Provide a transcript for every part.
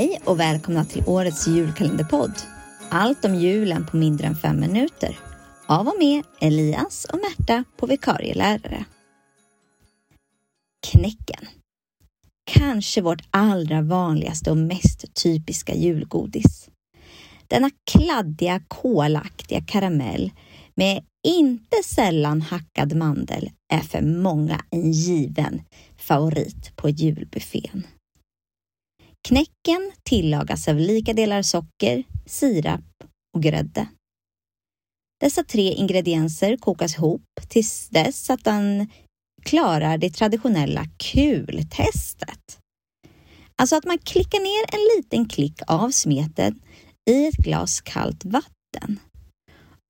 Hej och välkomna till årets julkalenderpodd. Allt om julen på mindre än 5 minuter. Av och med Elias och Märta på Vikarielärare. Knäcken. Kanske vårt allra vanligaste och mest typiska julgodis. Denna kladdiga, kolaktiga karamell med inte sällan hackad mandel är för många en given favorit på julbuffén. Knäcken tillagas av lika delar socker, sirap och grädde. Dessa 3 ingredienser kokas ihop tills dess att den klarar det traditionella kultestet. Alltså att man klickar ner en liten klick av smeten i ett glas kallt vatten.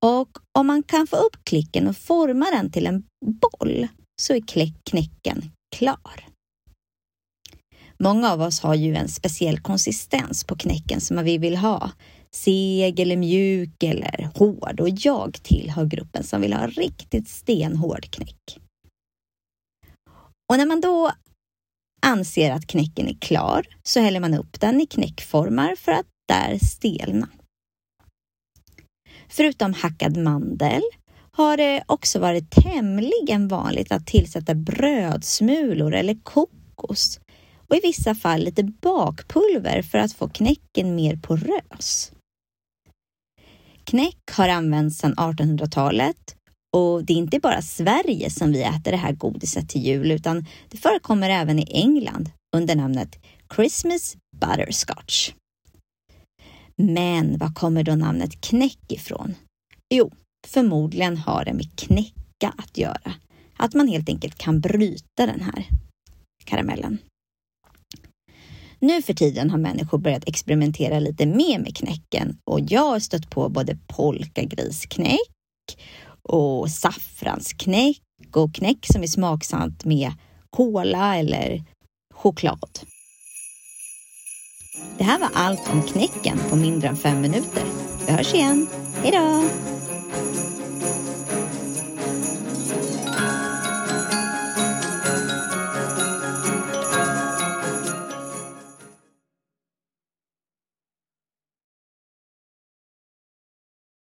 Och om man kan få upp klicken och forma den till en boll så är knäcken klar. Många av oss har ju en speciell konsistens på knäcken som vi vill ha. Seg eller mjuk eller hård, och jag tillhör gruppen som vill ha riktigt stenhård knäck. Och när man då anser att knäcken är klar så häller man upp den i knäckformar för att där stelna. Förutom hackad mandel har det också varit tämligen vanligt att tillsätta brödsmulor eller kokos. Och i vissa fall lite bakpulver för att få knäcken mer porös. Knäck har använts sedan 1800-talet. Och det är inte bara Sverige som vi äter det här godiset till jul, utan det förekommer även i England under namnet Christmas Butterscotch. Men vad kommer då namnet knäck ifrån? Jo, förmodligen har det med knäcka att göra. Att man helt enkelt kan bryta den här karamellen. Nu för tiden har människor börjat experimentera lite mer med knäcken, och jag har stött på både polkagrisknäck och saffransknäck och knäck som är smaksamt med kola eller choklad. Det här var allt om knäcken på mindre än 5 minuter. Vi hörs igen. Hej då!